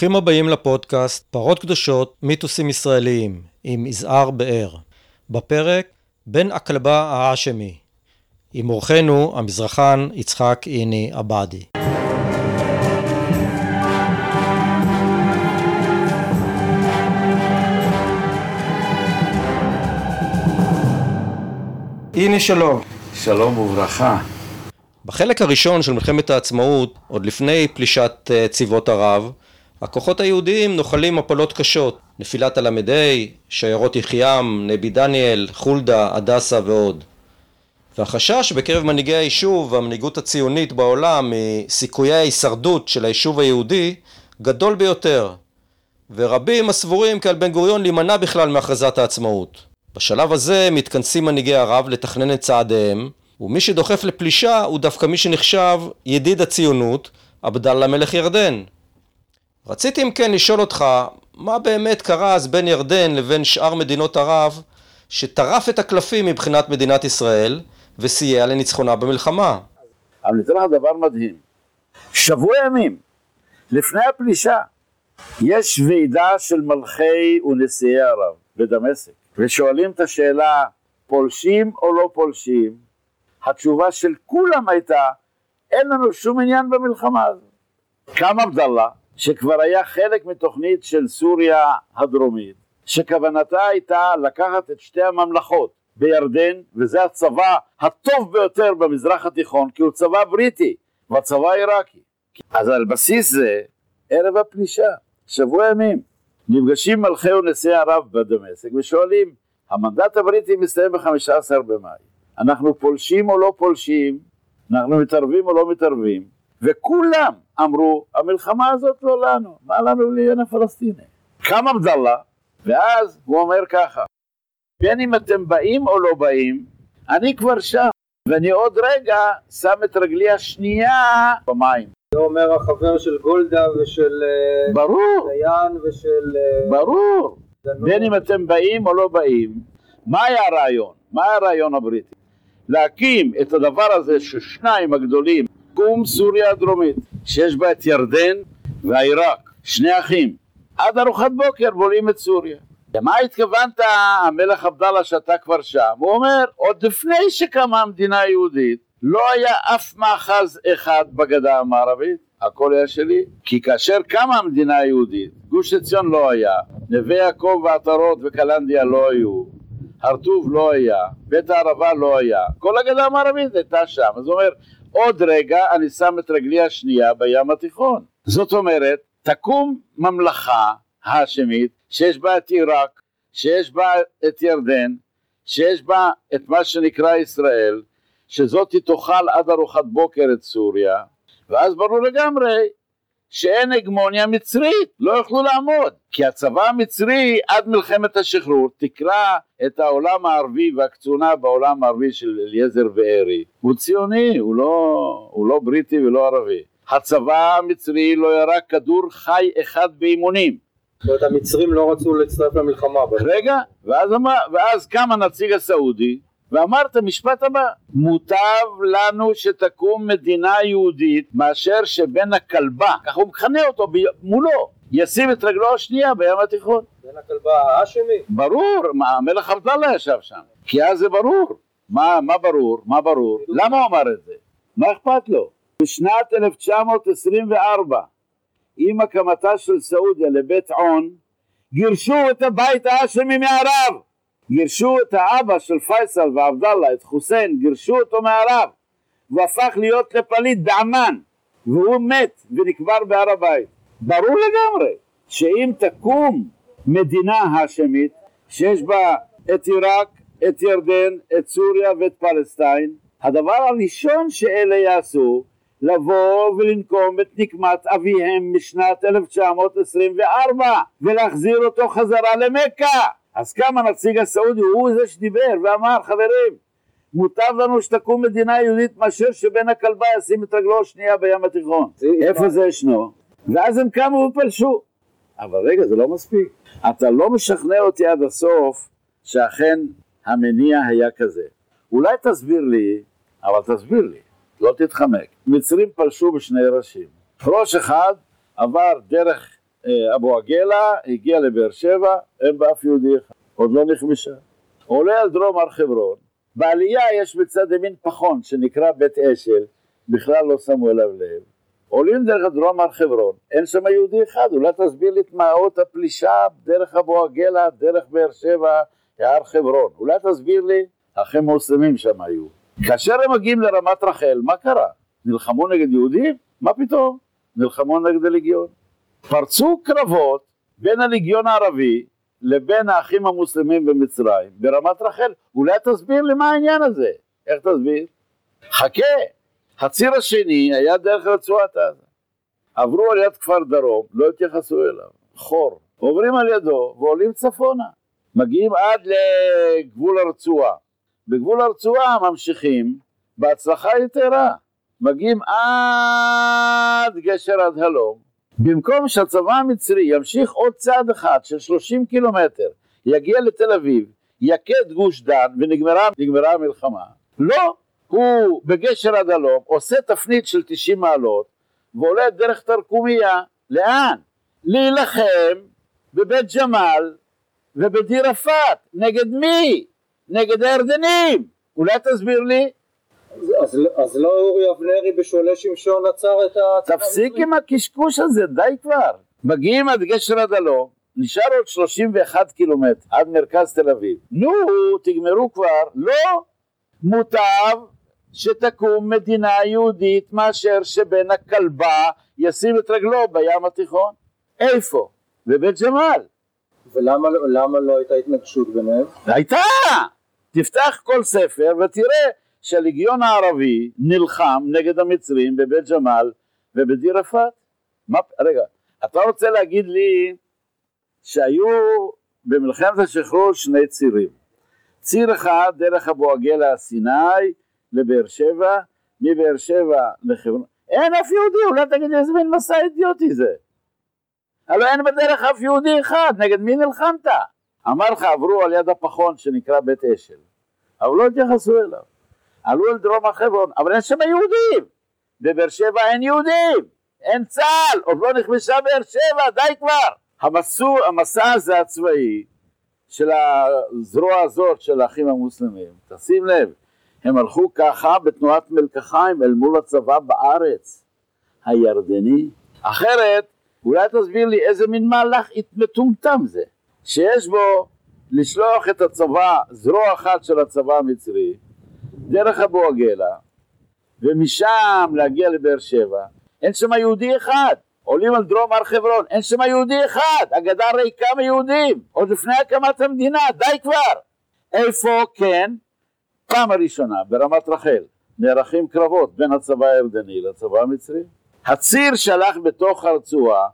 ברוכים הבאים לפודקאסט פרות קדושות מיתוסים ישראליים עם עזער בער. בפרק בן הכלבה ההאשמי. עם אורחנו המזרחן יצחק איני עבאדי. איני שלום. שלום וברכה. בחלק הראשון של מלחמת העצמאות, עוד לפני פלישת צבאות ערב, הכוחות היהודיים נוחלים מפלות קשות, נפילת הלמדי, שיירות יחיעם, נבי דניאל, חולדה, הדסה ועוד. והחשש בקרב מנהיגי היישוב והמנהיגות הציונית בעולם מסיכויי ההישרדות של היישוב היהודי גדול ביותר, ורבים הסבורים כי על בן גוריון להימנע בכלל מהכרזת העצמאות. בשלב הזה מתכנסים מנהיגי ערב לתכנן את צעדיהם, ומי שדוחף לפלישה הוא דווקא מי שנחשב ידיד הציונות, עבדאללה מלך ירדן. רציתי אם כן לשאול אותך, מה באמת קרה אז בין ירדן לבין שאר מדינות ערב, שטרף את הקלפים מבחינת מדינת ישראל, וסייע לניצחונה במלחמה? אבל נתראה דבר מדהים. שבוע ימים, לפני הפלישה, יש ועידה של מלכי ונשיאי ערב בדמשק, ושואלים את השאלה, פולשים או לא פולשים? התשובה של כולם הייתה, אין לנו שום עניין במלחמה הזו. קם עבדאללה, שכבר היה חלק מתוכנית של סוריה הדרומית, שכוונתה הייתה לקחת את שתי הממלכות בירדן, וזה הצבא הטוב ביותר במזרח התיכון, כי הוא צבא בריטי והצבא עיראקי. אז על בסיס זה, ערב הפלישה, שבוע ימים, נפגשים מלכי ונשיאי ערב בדמשק, ושואלים, המנדט הבריטי מסתיים ב-15 במאי. אנחנו פולשים או לא פולשים, אנחנו מתערבים או לא מתערבים, וכולם אמרו, המלחמה הזאת לא לנו, מה לנו לעניין הפלסטיני? קם עבדאללה, ואז הוא אומר ככה, בין אם אתם באים או לא באים, אני כבר שם, ואני עוד רגע שם את רגלי השנייה במים. זה אומר החבר של גולדה ושל... ברור. דיין ושל... ברור. דנור. בין אם אתם באים או לא באים, מה היה הרעיון? מה היה הרעיון הבריטי? להקים את הדבר הזה ששניים הגדולים, קום סוריה הדרומית, שיש בה את ירדן והעיראק, שני אחים, עד ארוחת בוקר בולעים את סוריה. למה התכוונת המלך עבדאללה שאתה כבר שם? הוא אומר, עוד לפני שקמה המדינה היהודית, לא היה אף מאחז אחד בגדה המערבית, הכל היה שלי, כי כאשר קמה המדינה היהודית, גוש עציון לא היה, נווה יעקב ועטרות וקלנדיה לא היו, הרטוב לא היה, בית הערבה לא היה, כל הגדה המערבית הייתה שם. אז הוא אומר, עוד רגע אני שם את רגלי השנייה בים התיכון. זאת אומרת, תקום ממלכה האשמית שיש בה את עיראק, שיש בה את ירדן, שיש בה את מה שנקרא ישראל, שזאת תאכל עד ארוחת בוקר את סוריה, ואז ברור לגמרי שאין הגמוניה מצרית, לא יוכלו לעמוד, כי הצבא המצרי עד מלחמת השחרור תקרא את העולם הערבי והקצונה בעולם הערבי של אליעזר וערי. הוא ציוני, הוא לא בריטי ולא ערבי. הצבא המצרי לא ירק כדור חי אחד באימונים. זאת אומרת, המצרים לא רצו להצטרף למלחמה. רגע, ואז קם הנציג הסעודי ואמר את המשפט הבא, מוטב לנו שתקום מדינה יהודית מאשר שבן הכלבה, כך הוא מכנה אותו מולו, ישים את רגלו השנייה בים התיכון. בן הכלבה האשמי. ברור, המלך עבדאללה ישב שם, כי אז זה ברור. מה ברור? מה ברור? למה הוא אמר את זה? מה אכפת לו? בשנת 1924, עם הקמתה של סעודיה לבית עון, גירשו את הבית האשמי מערב. גירשו את האבא של פייסל ועבדאללה, את חוסיין, גירשו אותו מערב, והפך להיות לפליט בעמן, והוא מת ונקבר בהר הבית. ברור לגמרי שאם תקום מדינה האשמית, שיש בה את עיראק, את ירדן, את סוריה ואת פלסטין, הדבר הראשון שאלה יעשו, לבוא ולנקום את נקמת אביהם משנת 1924, ולהחזיר אותו חזרה למכה. אז קם הנציג הסעודי, הוא זה שדיבר ואמר, חברים, מוטב לנו שתקום מדינה יהודית מאשר שבן הכלבה ישים את רגלו השנייה בים התיכון. איפה זה ישנו? ואז הם קמו ופלשו. אבל רגע, זה לא מספיק. אתה לא משכנע אותי עד הסוף שאכן המניע היה כזה. אולי תסביר לי, אבל תסביר לי, לא תתחמק. מצרים פלשו בשני ראשים. ראש אחד עבר דרך אבו עגלה הגיע לבאר שבע, אין באף יהודי אחד, עוד לא נכבשה. עולה על דרום הר חברון, בעלייה יש בצד ימין פחון שנקרא בית אשל, בכלל לא שמו אליו לב. עולים דרך דרום הר חברון, אין שם יהודי אחד, אולי תסביר לי את מהות הפלישה דרך אבו עגלה, דרך באר שבע, הר חברון. אולי תסביר לי, אחרי מוסלמים שם היו. כאשר הם מגיעים לרמת רחל, מה קרה? נלחמו נגד יהודים? מה פתאום? נלחמו נגד הליגיון. פרצו קרבות בין הליגיון הערבי לבין האחים המוסלמים במצרים, ברמת רחל. אולי תסביר לי מה העניין הזה? איך תסביר? חכה. הציר השני היה דרך רצועת עזה. עברו על יד כפר דרום, לא התייחסו אליו. חור. עוברים על ידו ועולים צפונה. מגיעים עד לגבול הרצועה. בגבול הרצועה ממשיכים בהצלחה יתרה. מגיעים עד גשר עד הלום. במקום שהצבא המצרי ימשיך עוד צעד אחד של 30 קילומטר, יגיע לתל אביב, יקד גוש דן ונגמרה המלחמה. לא, הוא בגשר עד הלום עושה תפנית של 90 מעלות ועולה דרך תרקומיה. לאן? להילחם בבית ג'מל ובדיר עפאת. נגד מי? נגד הירדנים. אולי תסביר לי? אז לא אורי אבנרי בשולה שמשון עצר את ה... תפסיק עם הקשקוש הזה, די כבר. מגיעים עד גשר עד הלום, נשאר עוד 31 קילומטר עד מרכז תל אביב. נו, תגמרו כבר. לא, מוטב שתקום מדינה יהודית מאשר שבן הכלבה ישים את רגלו בים התיכון. איפה? בבית ג'מל. ולמה לא הייתה התנגשות ביניהם? הייתה! תפתח כל ספר ותראה שהליגיון הערבי נלחם נגד המצרים בבית ג'מל ובדיר עפאת. רגע, אתה רוצה להגיד לי שהיו במלחמת השחרור שני צירים. ציר אחד דרך אבו עגלה סיני לבאר שבע, מבאר שבע לחברון. אין אף יהודי, אולי תגיד איזה מין מסע אידיוטי זה. הלא אין בדרך אף יהודי אחד, נגד מי נלחמת? אמר לך, עברו על יד הפחון שנקרא בית אשל, אבל לא התייחסו אליו. עלו אל דרום החברון, אבל אין שם יהודים. בבאר שבע אין יהודים, אין צהל, עוד לא נכבשה באר שבע, די כבר. המסע הזה הצבאי של הזרוע הזאת של האחים המוסלמים, תשים לב, הם הלכו ככה בתנועת מלקחיים אל מול הצבא בארץ הירדני. אחרת, אולי תסביר לי איזה מין מהלך מטומטם זה, שיש בו לשלוח את הצבא, זרוע אחת של הצבא המצרי, דרך אבו עגלה, ומשם להגיע לבאר שבע. אין שם יהודי אחד. עולים על דרום הר חברון, אין שם יהודי אחד. הגדה ריקה מיהודים, עוד לפני הקמת המדינה, די כבר. איפה כן? פעם הראשונה, ברמת רחל, נערכים קרבות בין הצבא הירדני לצבא המצרי. הציר שלח בתוך הרצועה,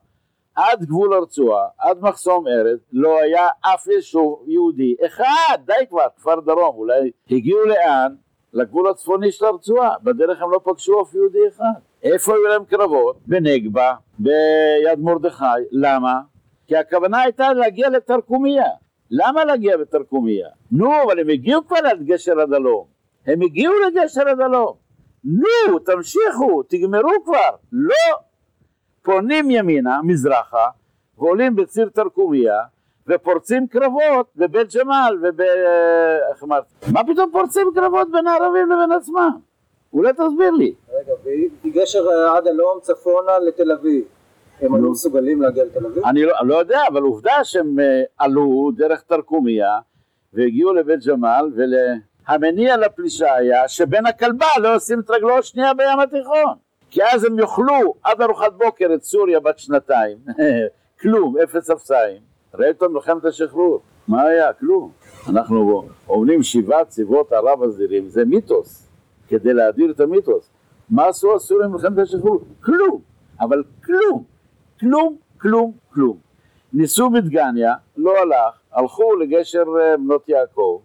עד גבול הרצועה, עד מחסום ארז, לא היה אף יישוב יהודי אחד. די כבר, כפר דרום, אולי הגיעו לאן? לגבול הצפוני של הרצועה. בדרך הם לא פגשו אף יהודי אחד. איפה היו להם קרבות? בנגבה, ביד מרדכי. למה? כי הכוונה הייתה להגיע לתרקומיה. למה להגיע בתרקומיה? נו, אבל הם הגיעו כבר עד גשר עד הלום. הם הגיעו לגשר עד הלום. נו, תמשיכו, תגמרו כבר. לא. פונים ימינה, מזרחה, ועולים בציר תרקומיה, ופורצים קרבות בבית ג'מל מה פתאום פורצים קרבות בין הערבים לבין עצמם? אולי תסביר לי. רגע, בגשר עד הלום צפונה לתל אביב. הם עלו מסוגלים להגיע לתל אביב? אני לא יודע, אבל עובדה שהם עלו דרך תרקומיה, והגיעו לבית ג'מל, והמניע לפלישה היה שבין הכלבה לא עושים את רגלו שנייה בים התיכון. כי אז הם יאכלו עד ארוחת בוקר את סוריה בת שנתיים, כלום, אפס אפסיים. ראית מלחמת השחרור, מה היה? כלום. אנחנו אומרים 7 צבאות ערב הזרים, זה מיתוס, כדי להדיר את המיתוס. מה עשו הסורים מלחמת השחרור? כלום, אבל כלום, כלום, כלום, כלום. ניסו בדגניה, לא הלך, הלכו לגשר בנות יעקב,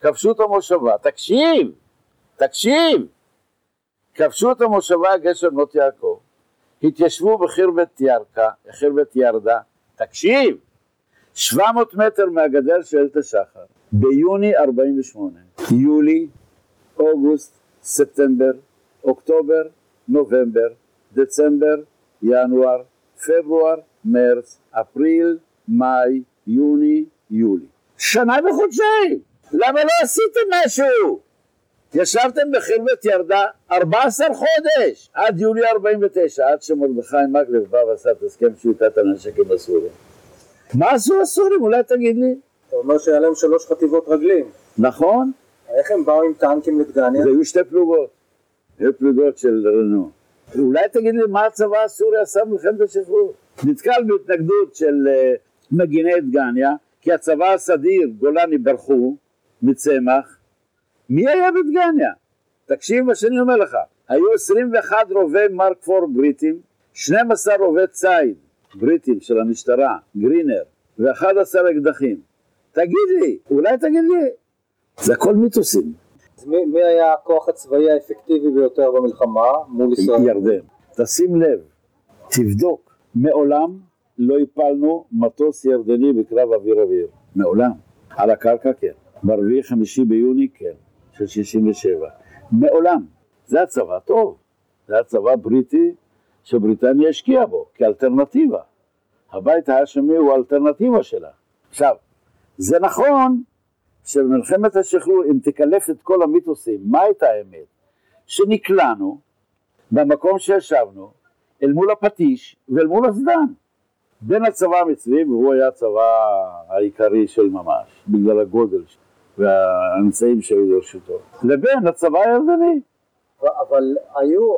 כבשו את המושבה, תקשיב. כבשו את המושבה גשר בנות יעקב, התיישבו בחירבת ירדה, תקשיב, 700 מטר מהגדר של אלת השחר, ביוני 48, יולי, אוגוסט, ספטמבר, אוקטובר, נובמבר, דצמבר, ינואר, פברואר, מרץ, אפריל, מאי, יוני, יולי. שנה וחודשיים. למה לא עשיתם משהו? ישבתם בחרבת ירדה 14 חודש, עד יולי 49, עד שמרדכי מקלב בא ועשה את הסכם שביתת הנשק עם הסורים. מה עשו הסורים? אולי תגיד לי. אתה אומר שהיה להם 3 חטיבות רגלים. נכון. איך הם באו עם טנקים לדגניה? זה היו 2 פלוגות. היו פלוגות של רנו. אולי תגיד לי מה הצבא הסורי עשה מלחמת השחרור. נתקל בהתנגדות של מגיני דגניה, כי הצבא הסדיר גולני ברחו מצמח. מי היה בדגניה? תקשיב מה שאני אומר לך. היו 21 רובי מרקפור בריטים, 12 רובי צייד בריטים של המשטרה, גרינר, ו11 אקדחים. אולי תגיד לי, זה הכל מיתוסים. אז מי היה הכוח הצבאי האפקטיבי ביותר במלחמה מול ישראל? ירדן. תשים לב, תבדוק, מעולם לא הפלנו מטוס ירדני בקרב אוויר. מעולם. על הקרקע כן. ברביעי חמישי ביוני כן. של 67. מעולם. זה הצבא טוב. זה הצבא בריטי שבריטניה השקיעה בו כאלטרנטיבה. הבית האשמי הוא האלטרנטיבה שלה. עכשיו, זה נכון שבמלחמת השחרור, אם תקלף את כל המיתוסים, מה הייתה האמת? שנקלענו במקום שישבנו אל מול הפטיש ואל מול הסדן. בין הצבא המצרי, והוא היה הצבא העיקרי של ממש, בגלל הגודל שלו. והאמצעים שהיו לרשותו, לבין הצבא הירדני. אבל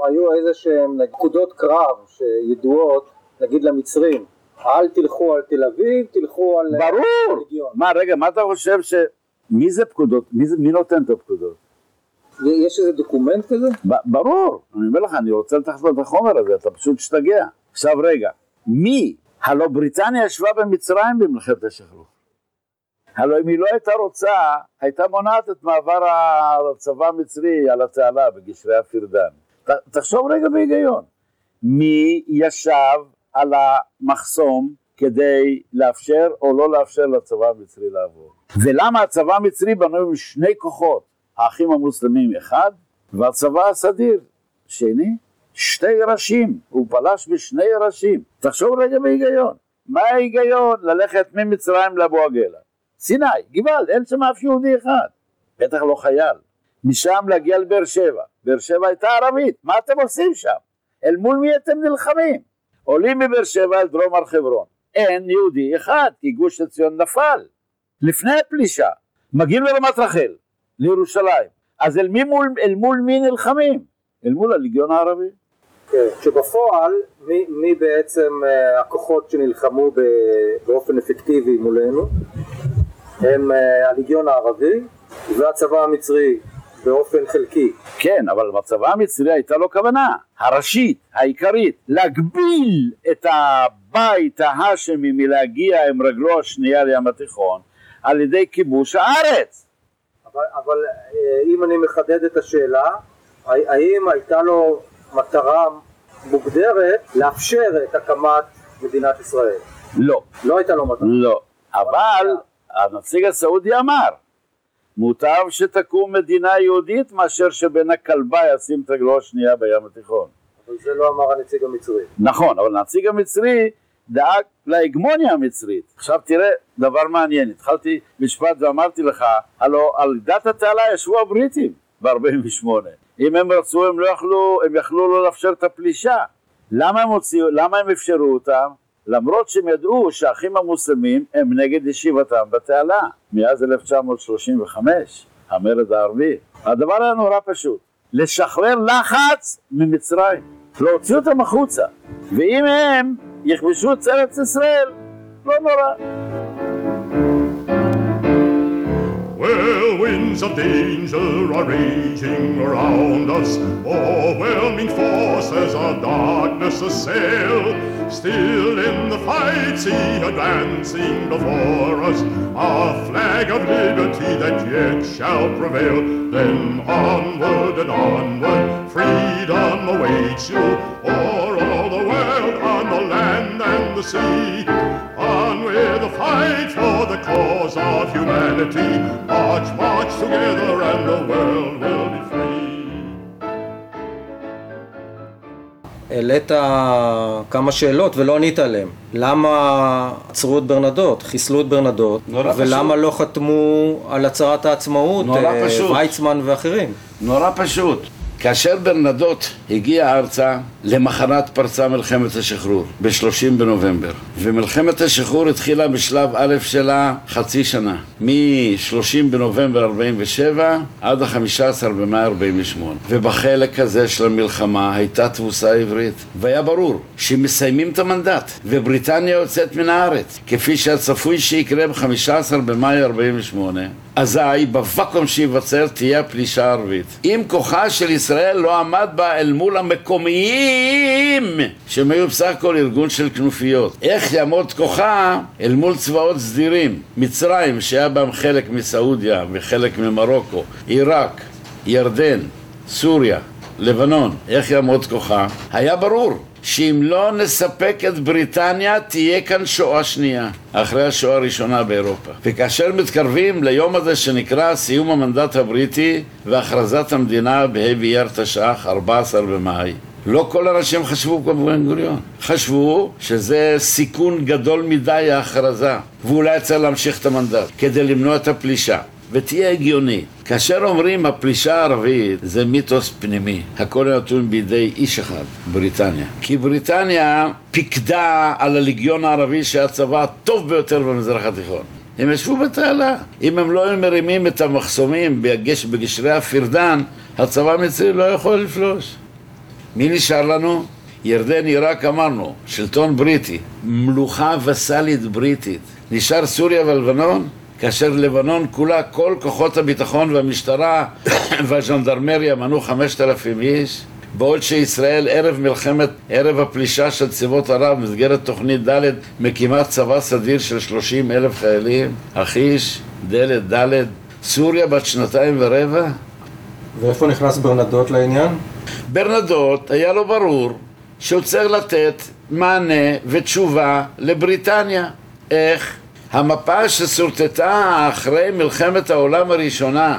היו איזה שהם נקודות קרב שידועות, נגיד למצרים, אל תלכו על תל אביב, תלכו על... ברור! מה, רגע, מה אתה חושב ש... מי זה פקודות? מי נותן את הפקודות? יש איזה דוקומנט כזה? ברור! אני אומר לך, אני רוצה לתחת את החומר הזה, אתה פשוט שתגע. עכשיו רגע, מי? הלא בריטניה ישבה במצרים במלחמת השחרור. הלוא אם היא לא הייתה רוצה, הייתה מונעת את מעבר הצבא המצרי על התעלה בגשרי הפרדן. תחשוב רגע בהיגיון. מי ישב על המחסום כדי לאפשר או לא לאפשר לצבא המצרי לעבור? ולמה הצבא המצרי בנוי עם 2 כוחות? האחים המוסלמים 1, והצבא הסדיר 2, 2 ראשים. הוא פלש ב2 ראשים. תחשוב רגע בהיגיון. מה ההיגיון? ללכת ממצרים לבוא הגלה. סיני, גבל, אין שם אף יהודי אחד, בטח לא חייל. משם להגיע לבאר שבע, באר שבע הייתה ערבית, מה אתם עושים שם? אל מול מי אתם נלחמים? עולים מבאר שבע אל דרום הר חברון, אין יהודי אחד, כי גוש עציון נפל. לפני הפלישה, מגיעים לרמת רחל, לירושלים, אז אל מול מי נלחמים? אל מול הלגיון הערבי. שבפועל, מי בעצם הכוחות שנלחמו באופן אפקטיבי מולנו? הם הלגיון הערבי והצבא המצרי באופן חלקי. כן, אבל הצבא המצרי הייתה לו כוונה הראשית, העיקרית, להגביל את הבית ההשמי מלהגיע עם רגלו השנייה לים התיכון על ידי כיבוש הארץ. אבל אם אני מחדד את השאלה, האם הייתה לו מטרה מוגדרת לאפשר את הקמת מדינת ישראל? לא. לא הייתה לו מטרה? לא. אבל... הנציג הסעודי אמר, מוטב שתקום מדינה יהודית מאשר שבין הכלבה ישים את רגלו השנייה בים התיכון. אבל זה לא אמר הנציג המצרי. נכון, אבל הנציג המצרי דאג להגמוניה המצרית. עכשיו תראה דבר מעניין, התחלתי משפט ואמרתי לך, הלו על דת התעלה ישבו הבריטים ב-48. אם הם רצו הם יכלו לא לאפשר את הפלישה. למה הם אפשרו אותם? למרות שהם ידעו שהאחים המוסלמים הם נגד ישיבתם בתעלה, מאז 1935, המרד הערבי. הדבר היה נורא פשוט, לשחרר לחץ ממצרים, להוציא אותם החוצה, ואם הם יכבשו את ארץ ישראל, לא נורא. Whirlwinds of danger are raging around us, overwhelming forces of darkness assail. Still in the fight, see advancing before us, our flag of liberty that yet shall prevail. Then onward and onward, freedom awaits you, o'er all the world, on the land and the sea. On with the fight for the cause of humanity. March, march together and the world will be free. העלית כמה שאלות ולא ענית עליהן. למה עצרו את ברנאדוט, חיסלו את ברנאדוט, ולמה לא חתמו על הצהרת העצמאות וייצמן ואחרים? נורא פשוט. כאשר ברנאדוט הגיע ארצה, למחרת פרצה מלחמת השחרור, ב-30 בנובמבר. ומלחמת השחרור התחילה בשלב א' שלה חצי שנה, מ-30 בנובמבר 47 עד ה-15 במאי 48. ובחלק הזה של המלחמה הייתה תבוסה עברית. והיה ברור שמסיימים את המנדט, ובריטניה יוצאת מן הארץ, כפי שהצפוי שיקרה ב-15 במאי 48. אזי בוואקום שיווצר תהיה פלישה ערבית. אם כוחה של ישראל לא עמד בה אל מול המקומיים, שהם היו בסך הכל ארגון של כנופיות, איך יעמוד כוחה אל מול צבאות סדירים? מצרים, שהיה בהם חלק מסעודיה וחלק ממרוקו, עיראק, ירדן, סוריה, לבנון, איך יעמוד כוחה? היה ברור שאם לא נספק את בריטניה, תהיה כאן שואה שנייה, אחרי השואה הראשונה באירופה. וכאשר מתקרבים ליום הזה שנקרא סיום המנדט הבריטי והכרזת המדינה בה' באייר תש"ח, 14 במאי, לא כל אנשים חשבו כמו בן גוריון. חשבו שזה סיכון גדול מדי ההכרזה, ואולי צריך להמשיך את המנדט כדי למנוע את הפלישה. ותהיה הגיוני. כאשר אומרים הפלישה הערבית, זה מיתוס פנימי. הכל נתון בידי איש אחד, בריטניה. כי בריטניה פיקדה על הלגיון הערבי שהצבא הטוב ביותר במזרח התיכון. הם ישבו בתעלה. אם הם לא מרימים את המחסומים בגשרי הפרדן, הצבא המצרי לא יכול לפלוש. מי נשאר לנו? ירדן, עיראק, אמרנו, שלטון בריטי, מלוכה וסלית בריטית. נשאר סוריה ולבנון? כאשר לבנון כולה, כל כוחות הביטחון והמשטרה והז'נדרמריה מנו 5,000 איש, בעוד שישראל ערב הפלישה של צבאות ערב, מסגרת תוכנית ד' מקימה צבא סדיר של 30,000 חיילים, אחיש, ד' סוריה בת 2.25. ואיפה נכנס ברנאדוט לעניין? ברנאדוט היה לו ברור שהוא צריך לתת מענה ותשובה לבריטניה. איך? המפה שסורטטה אחרי מלחמת העולם הראשונה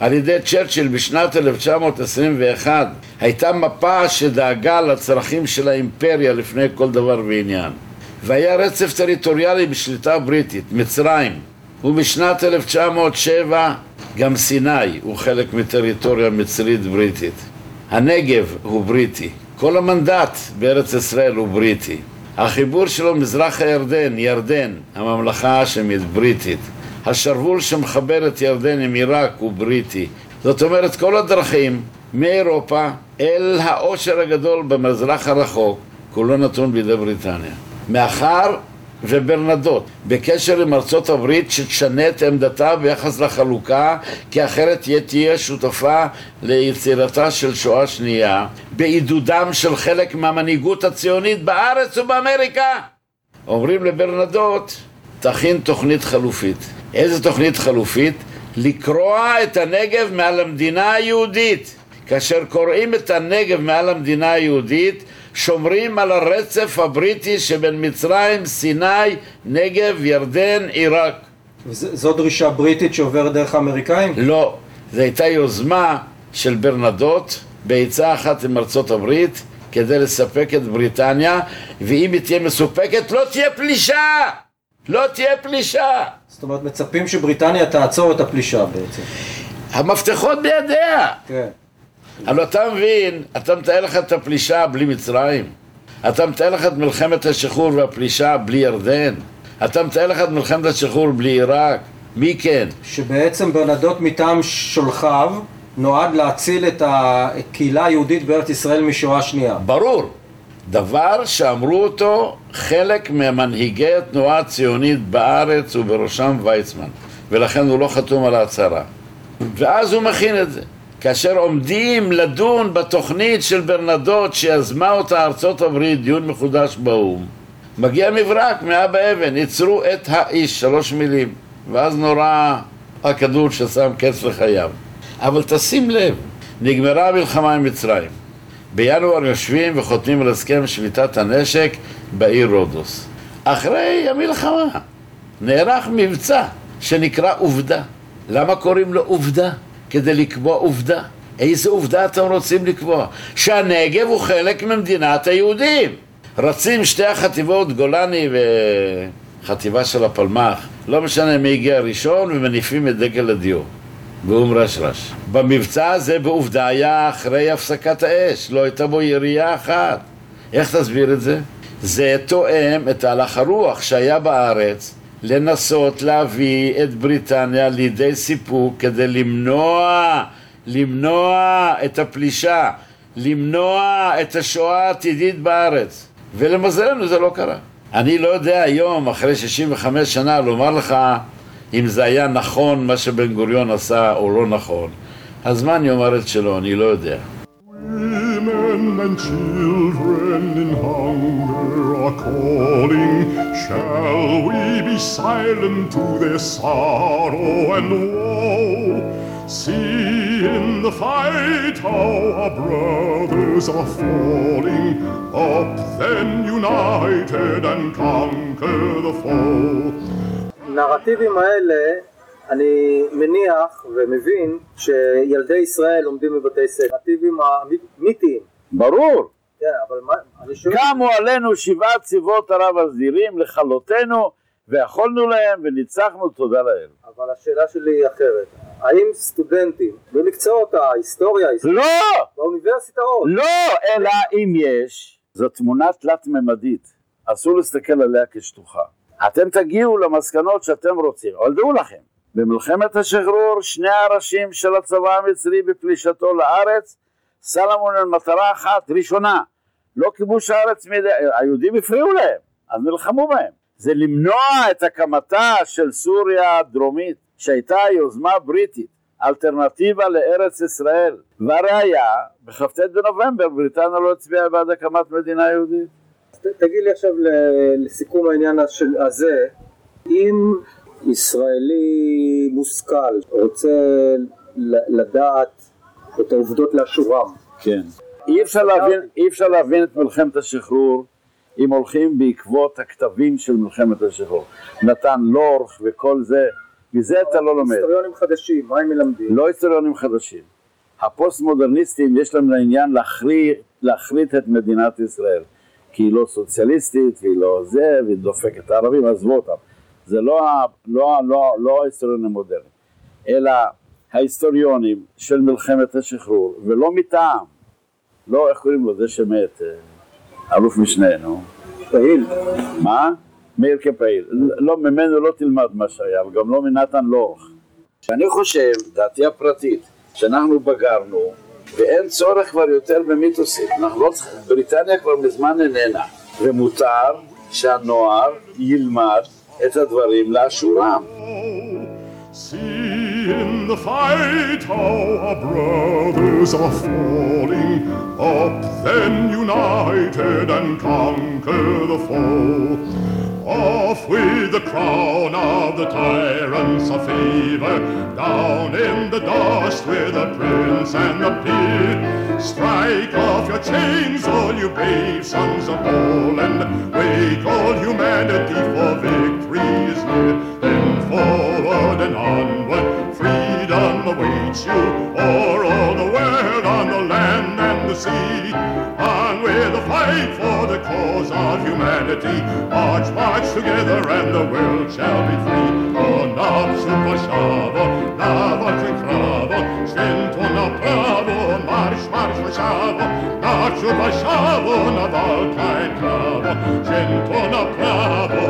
על ידי צ'רצ'יל בשנת 1921 הייתה מפה שדאגה לצרכים של האימפריה לפני כל דבר ועניין, והיה רצף טריטוריאלי בשליטה בריטית, מצרים, ובשנת 1907 גם סיני הוא חלק מטריטוריה מצרית בריטית, הנגב הוא בריטי, כל המנדט בארץ ישראל הוא בריטי. החיבור שלו מזרח הירדן, ירדן, הממלכה ההאשמית בריטית. השרוול שמחבר את ירדן עם עיראק הוא בריטי. זאת אומרת, כל הדרכים מאירופה אל העושר הגדול במזרח הרחוק, כולו נתון בידי בריטניה. מאחר וברנאדוט, בקשר עם ארצות הברית שתשנה את עמדתה ביחס לחלוקה, כי אחרת תהיה שותפה ליצירתה של שואה שנייה, בעידודם של חלק מהמנהיגות הציונית בארץ ובאמריקה. אומרים לברנאדוט, תכין תוכנית חלופית. איזה תוכנית חלופית? לקרוע את הנגב מעל המדינה היהודית. כאשר קוראים את הנגב מעל המדינה היהודית, שומרים על הרצף הבריטי שבין מצרים, סיני, נגב, ירדן, עיראק. זו דרישה בריטית שעוברת דרך האמריקאים? לא, זו הייתה יוזמה של ברנאדוט בעיצה אחת עם ארצות הברית כדי לספק את בריטניה, ואם היא תהיה מסופקת לא תהיה פלישה! לא תהיה פלישה! זאת אומרת, מצפים שבריטניה תעצור את הפלישה בעצם. המפתחות בידיה! כן. אבל אתה מבין, אתה מתאר לך את הפלישה בלי מצרים, אתה מתאר לך את מלחמת השחרור והפלישה בלי ירדן, אתה מתאר לך את מלחמת השחרור בלי עיראק, מי כן? שבעצם ברנאדוט מטעם שולחיו נועד להציל את הקהילה היהודית בארץ ישראל משואה שנייה. ברור, דבר שאמרו אותו חלק מהמנהיגי התנועה הציונית בארץ ובראשם וייצמן, ולכן הוא לא חתום על ההצהרה, ואז הוא מכין את זה. כאשר עומדים לדון בתוכנית של ברנאדוט שיזמה אותה ארצות הברית, דיון מחודש באום, מגיע מברק מאבא אבן, יצרו את האיש, 3 מילים, ואז נורא הכדור ששם קץ לחייו. אבל תשים לב, נגמרה המלחמה עם מצרים, בינואר יושבים וחותמים על הסכם שביתת הנשק בעיר רודוס. אחרי המלחמה נערך מבצע שנקרא עובדה. למה קוראים לו עובדה? כדי לקבוע עובדה, איזו עובדה אתם רוצים לקבוע? שהנגב הוא חלק ממדינת היהודים. רצים שתי החטיבות, גולני וחטיבה של הפלמ"ח, לא משנה מי הגיע ראשון, ומניפים את דגל הדיור. באום רשרש. במבצע הזה בעובדה היה אחרי הפסקת האש, לא הייתה בו ירייה אחת. איך תסביר את זה? זה תואם את הלך הרוח שהיה בארץ, לנסות להביא את בריטניה לידי סיפוק כדי למנוע את הפלישה, למנוע את השואה העתידית בארץ. ולמזלנו זה לא קרה. אני לא יודע היום, אחרי 65 שנה, לומר לך אם זה היה נכון מה שבן גוריון עשה או לא נכון. הזמן יאמר את שלו, אני לא יודע. Women and children in hunger are calling. Shall we be silent to their sorrow and woe? See in the fight how our brothers are falling. Up then united and conquer the foe. הנרטיבים האלה, אני מניח ומבין שילדי ישראל לומדים מבתי ספר, נרטיבים המיתיים. ברור. כן, אבל מה, אני שואל... קמו עלינו 7 צבאות ערב הזדירים לכלותנו, ואכולנו להם וניצחנו תודה להם. אבל השאלה שלי היא אחרת. האם סטודנטים במקצועות ההיסטוריה... לא! באוניברסיטאות? לא, אלא אם יש, זו תמונה תלת-ממדית. אסור להסתכל עליה כשטוחה. אתם תגיעו למסקנות שאתם רוצים, אבל דעו לכם, במלחמת השחרור, שני הראשים של הצבא המצרי בפלישתו לארץ, סלמון על מטרה אחת ראשונה, לא כיבוש הארץ מידי, היהודים הפריעו להם, אז נלחמו בהם. זה למנוע את הקמתה של סוריה הדרומית, שהייתה יוזמה בריטית, אלטרנטיבה לארץ ישראל. והראיה, בכ"ט בנובמבר, בריטניה לא הצביעה בעד הקמת מדינה יהודית. תגיד לי עכשיו לסיכום העניין הזה, אם ישראלי מושכל רוצה לדעת את העובדות לאשורם. כן. אי אפשר להבין את מלחמת השחרור אם הולכים בעקבות הכתבים של מלחמת השחרור. נתן לורח וכל זה, מזה אתה לא לומד. היסטוריונים חדשים, מה הם מלמדים? לא היסטוריונים חדשים. הפוסט-מודרניסטים יש להם לעניין להחריט את מדינת ישראל. כי היא לא סוציאליסטית והיא לא זה, והיא דופקת הערבים, עזבו אותם. זה לא ההיסטוריונים המודרניים, אלא ההיסטוריונים של מלחמת השחרור, ולא מטעם, לא, איך קוראים לו, זה שמת, אלוף משנינו. פעיל. מה? מאיר כפעיל. לא, ממנו לא תלמד מה שהיה, אבל גם לא מנתן לורח. אני חושב, דעתי הפרטית, שאנחנו בגרנו, ואין צורך כבר יותר במיתוסים. אנחנו לא צריכים, בריטניה כבר מזמן איננה, ומותר שהנוער ילמד את הדברים לאשורם. See in the fight how our brothers are falling up then united and conquer the foe. Off with the crown of the tyrants of favor, down in the dust with the prince and the peer. Strike off your chains, all you brave sons of Poland, wake all humanity for victory is near. Then forward and onward, freedom awaits you, o'er all the world, on the land and the sea. On with the fight for the cause of humanity, march, march together and the world shall be free. Ona Warszawa, na Warszawę prawo, święto na prawo, marsz, marsz Warszawa, na Warszawę na walkę prawo, święto na prawo.